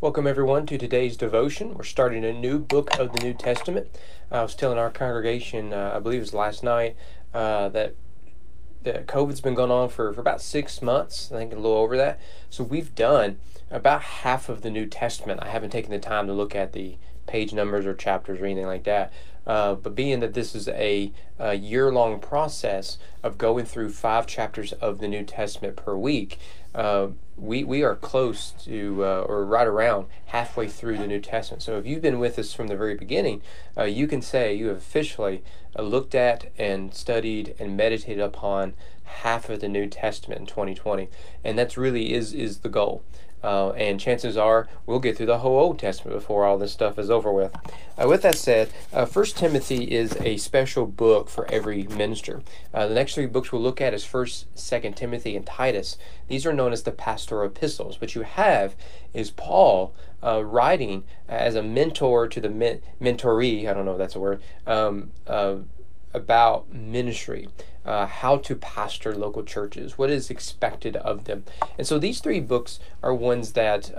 Welcome everyone to today's devotion. We're starting a new book of the New Testament. I was telling our congregation, I believe it was last night, that COVID's been going on for about 6 months, I think a little over that. So we've done about half of the New Testament. I haven't taken the time to look at the page numbers or chapters or anything like that. But being that this is a year-long process of going through 5 chapters of the New Testament per week, we are close to, or right around halfway through the New Testament. So if you've been with us from the very beginning, you can say you have officially looked at and studied and meditated upon half of the New Testament in 2020. And that's really is the goal. And chances are we'll get through the whole Old Testament before all this stuff is over with. With that said, 1 Timothy is a special book for every minister. The next 3 books we'll look at is 1st, 2nd Timothy, and Titus. These are known as the pastoral epistles. What you have is Paul writing as a mentor to the mentoree, I don't know if that's a word, about ministry, how to pastor local churches, what is expected of them. And so these 3 books are ones that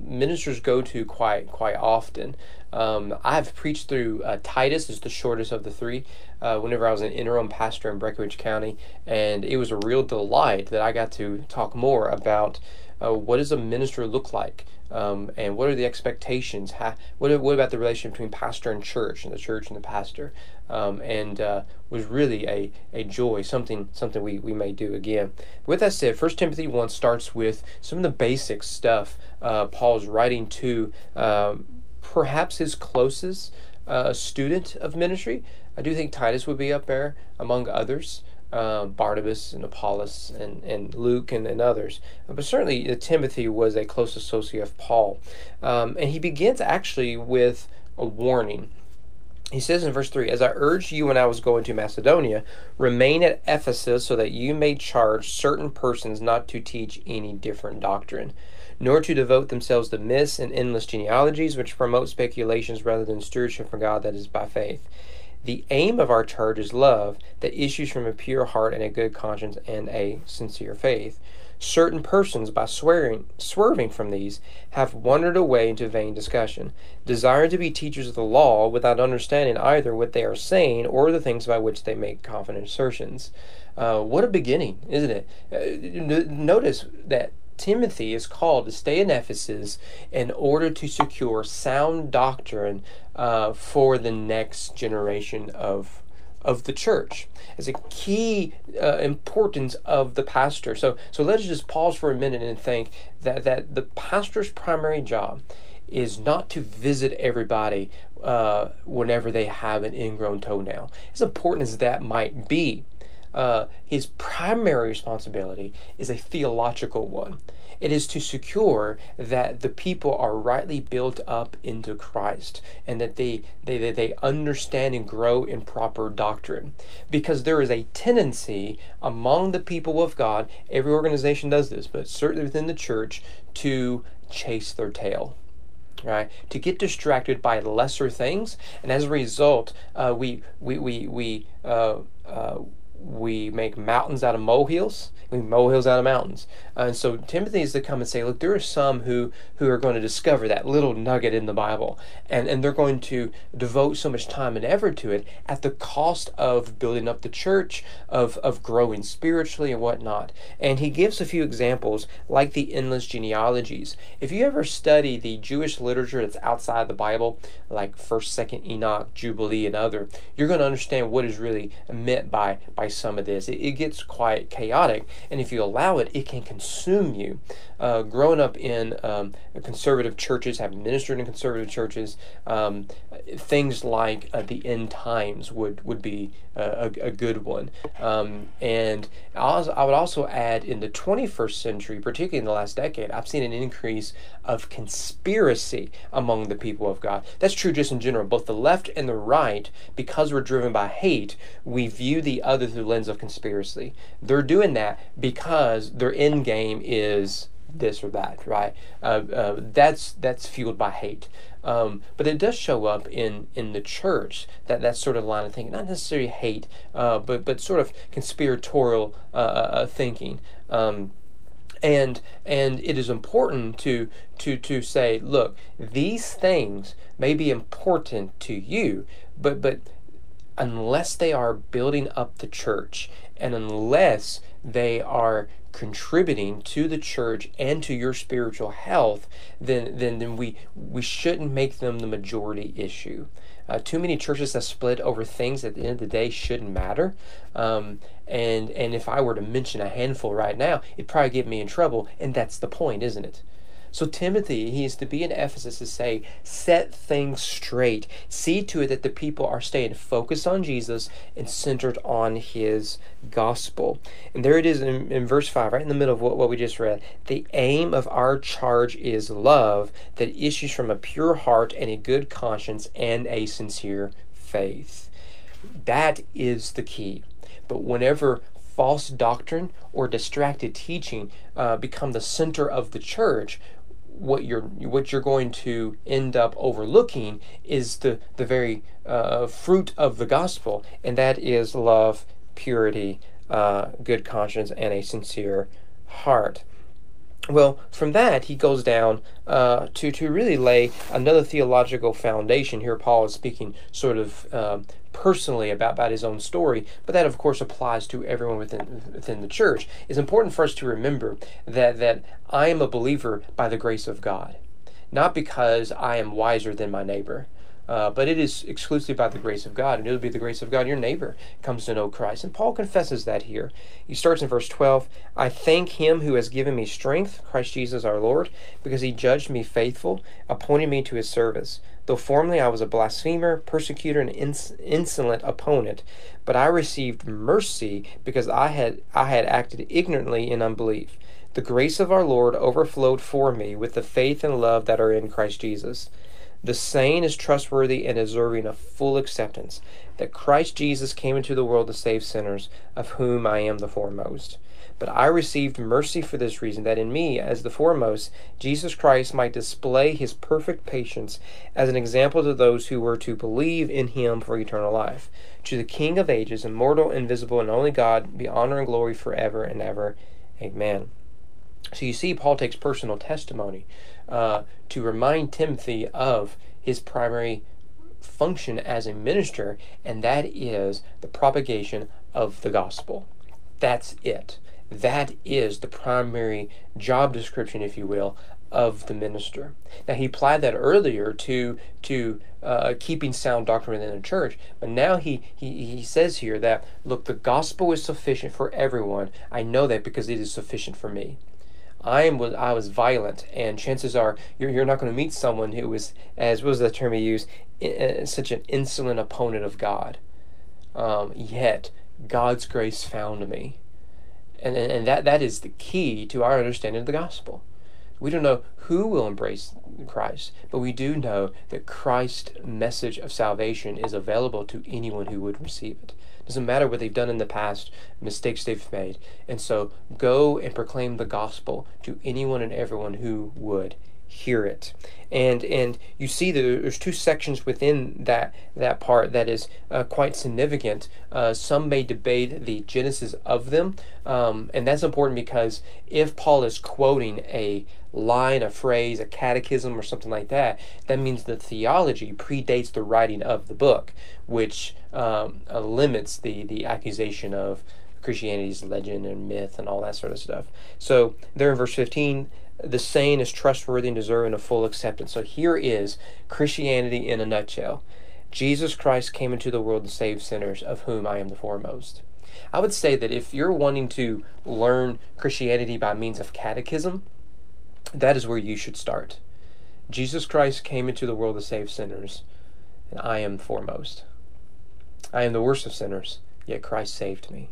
ministers go to quite often. I've preached through Titus. It's the shortest of the 3, whenever I was an interim pastor in Breckinridge County, and it was a real delight that I got to talk more about what does a minister look like, and what are the expectations? What about the relationship between pastor and church, and the church and the pastor? And was really a joy, something we may do again. With that said, 1 Timothy 1 starts with some of the basic stuff Paul's writing to perhaps his closest student of ministry. I do think Titus would be up there among others. Barnabas and Apollos and Luke and others. But certainly Timothy was a close associate of Paul. And he begins actually with a warning. He says in verse 3, "As I urged you when I was going to Macedonia, remain at Ephesus so that you may charge certain persons not to teach any different doctrine, nor to devote themselves to myths and endless genealogies which promote speculations rather than stewardship from God that is by faith. The aim of our charge is love that issues from a pure heart and a good conscience and a sincere faith. Certain persons, by swerving from these, have wandered away into vain discussion, desiring to be teachers of the law without understanding either what they are saying or the things by which they make confident assertions." What a beginning, isn't it? Notice that Timothy is called to stay in Ephesus in order to secure sound doctrine for the next generation of the church. It's a key importance of the pastor. So let's just pause for a minute and think that the pastor's primary job is not to visit everybody whenever they have an ingrown toenail. As important as that might be, his primary responsibility is a theological one. It is to secure that the people are rightly built up into Christ and that they understand and grow in proper doctrine. Because there is a tendency among the people of God, every organization does this, but certainly within the church, to chase their tail. Right? To get distracted by lesser things, and as a result, we make mountains out of molehills. We make molehills out of mountains. And so Timothy is to come and say, look, there are some who are going to discover that little nugget in the Bible, and they're going to devote so much time and effort to it at the cost of building up the church, of growing spiritually and whatnot. And he gives a few examples, like the endless genealogies. If you ever study the Jewish literature that's outside the Bible, like 1st, 2nd Enoch, Jubilee, and other, you're going to understand what is really meant by some of this. It gets quite chaotic, and if you allow it, it can consume you. Growing up in conservative churches, having ministered in conservative churches, things like the end times would be a good one. And I would also add, in the 21st century, particularly in the last decade, I've seen an increase of conspiracy among the people of God. That's true just in general. Both the left and the right, because we're driven by hate, we view the other through the lens of conspiracy. They're doing that because their end game is this or that, right? That's fueled by hate. But it does show up in the church, that sort of line of thinking, not necessarily hate, but sort of conspiratorial thinking. And it is important to say, look, these things may be important to you, but unless they are building up the church, and unless they are contributing to the church and to your spiritual health, then we shouldn't make them the majority issue. Too many churches that split over things at the end of the day shouldn't matter. And if I were to mention a handful right now, it'd probably get me in trouble, and that's the point, isn't it? So Timothy, he is to be in Ephesus to say, set things straight. See to it that the people are staying focused on Jesus and centered on his gospel. And there it is in verse 5, right in the middle of what we just read. The aim of our charge is love that issues from a pure heart and a good conscience and a sincere faith. That is the key. But whenever false doctrine or distracted teaching become the center of the church, what you're going to end up overlooking is the very fruit of the gospel, and that is love, purity, good conscience, and a sincere heart. Well, from that, he goes down to really lay another theological foundation. Here, Paul is speaking sort of personally about his own story, but that, of course, applies to everyone within the church. It's important for us to remember that I am a believer by the grace of God, not because I am wiser than my neighbor. But it is exclusively by the grace of God, and it will be the grace of God your neighbor comes to know Christ. And Paul confesses that here. He starts in verse 12, I thank him who has given me strength, Christ Jesus our Lord, because he judged me faithful, appointed me to his service. Though formerly I was a blasphemer, persecutor, and insolent opponent, but I received mercy because I had acted ignorantly in unbelief. The grace of our Lord overflowed for me with the faith and love that are in Christ Jesus. The saying is trustworthy and deserving of full acceptance, that Christ Jesus came into the world to save sinners, of whom I am the foremost. But I received mercy for this reason, that in me, as the foremost, Jesus Christ might display his perfect patience as an example to those who were to believe in him for eternal life. To the King of ages, immortal, invisible, and only God, be honor and glory forever and ever. Amen. So you see, Paul takes personal testimony to remind Timothy of his primary function as a minister, and that is the propagation of the gospel. That's it. That is the primary job description, if you will, of the minister. Now, he applied that earlier to keeping sound doctrine within the church, but now he says here that, look, the gospel is sufficient for everyone. I know that because it is sufficient for me. I was violent, and chances are you're not going to meet someone who was, as what was the term he used, such an insolent opponent of God. Yet God's grace found me, and that is the key to our understanding of the gospel. We don't know who will embrace Christ, but we do know that Christ's message of salvation is available to anyone who would receive it. Doesn't matter what they've done in the past, mistakes they've made. And so go and proclaim the gospel to anyone and everyone who would hear it. And you see that there's two sections within that part that is quite significant. Some may debate the genesis of them, and that's important because if Paul is quoting a line, a phrase, a catechism, or something like that, that means the theology predates the writing of the book, which limits the accusation of Christianity's legend and myth and all that sort of stuff. So there in verse 15, the saying is trustworthy and deserving of full acceptance. So here is Christianity in a nutshell. Jesus Christ came into the world to save sinners, of whom I am the foremost. I would say that if you're wanting to learn Christianity by means of catechism, that is where you should start. Jesus Christ came into the world to save sinners, and I am foremost. I am the worst of sinners, yet Christ saved me.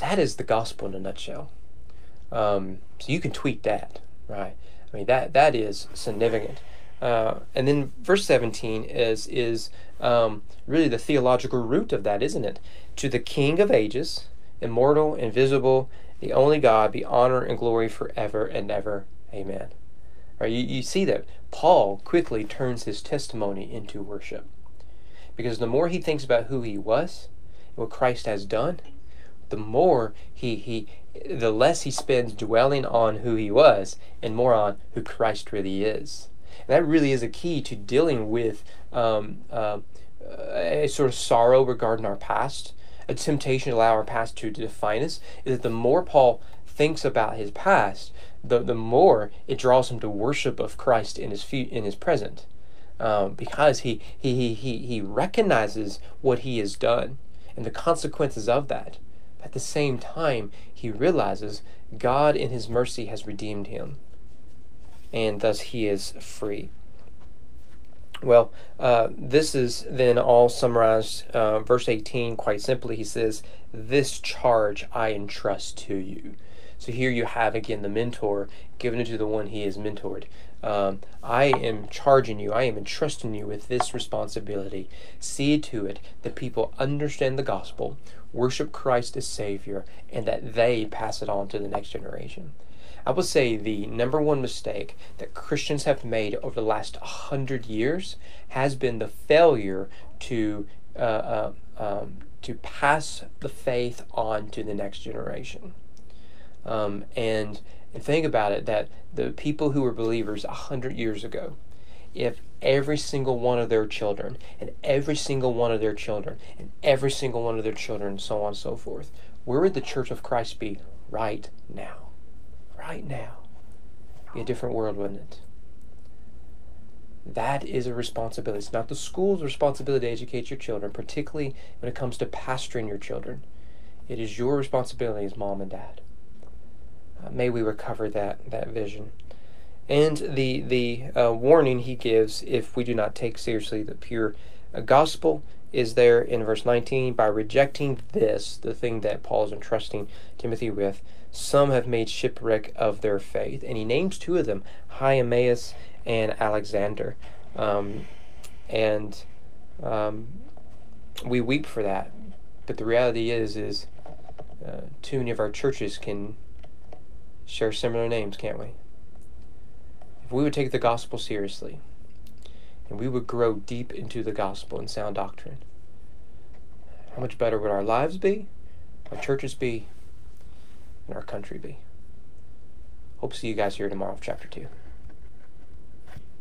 That is the gospel in a nutshell. So you can tweet that, right? I mean, that is significant. And then verse 17 is really the theological root of that, isn't it? To the King of ages, immortal, invisible, the only God, be honor and glory forever and ever. Amen. Right, you see that Paul quickly turns his testimony into worship. Because the more he thinks about who he was, what Christ has done, the more the less he spends dwelling on who he was and more on who Christ really is. And that really is a key to dealing with a sort of sorrow regarding our past, a temptation to allow our past to define us, is that the more Paul thinks about his past, the more it draws him to worship of Christ in his present, because he recognizes what he has done and the consequences of that. At the same time, he realizes God in his mercy has redeemed him, and thus he is free. Well, this is then all summarized. Verse 18, quite simply, he says, "This charge I entrust to you." So here you have again the mentor giving it to the one he is mentored. I am charging you, I am entrusting you with this responsibility. See to it that people understand the gospel, worship Christ as Savior, and that they pass it on to the next generation. I would say the number one mistake that Christians have made over the last 100 years has been the failure to pass the faith on to the next generation. And think about it, that the people who were believers 100 years ago, if every single one of their children, and every single one of their children, and every single one of their children, and so on and so forth, where would the Church of Christ be right now? Right now. It'd be a different world, wouldn't it? That is a responsibility. It's not the school's responsibility to educate your children, particularly when it comes to pastoring your children. It is your responsibility as mom and dad. May we recover that vision. And the warning he gives if we do not take seriously the pure gospel is there in verse 19. By rejecting this, the thing that Paul is entrusting Timothy with, some have made shipwreck of their faith. And he names two of them, Hymenaeus and Alexander. We weep for that. But the reality is too many of our churches can share similar names, can't we? If we would take the gospel seriously, and we would grow deep into the gospel and sound doctrine, how much better would our lives be, our churches be, and our country be? Hope to see you guys here tomorrow for chapter 2.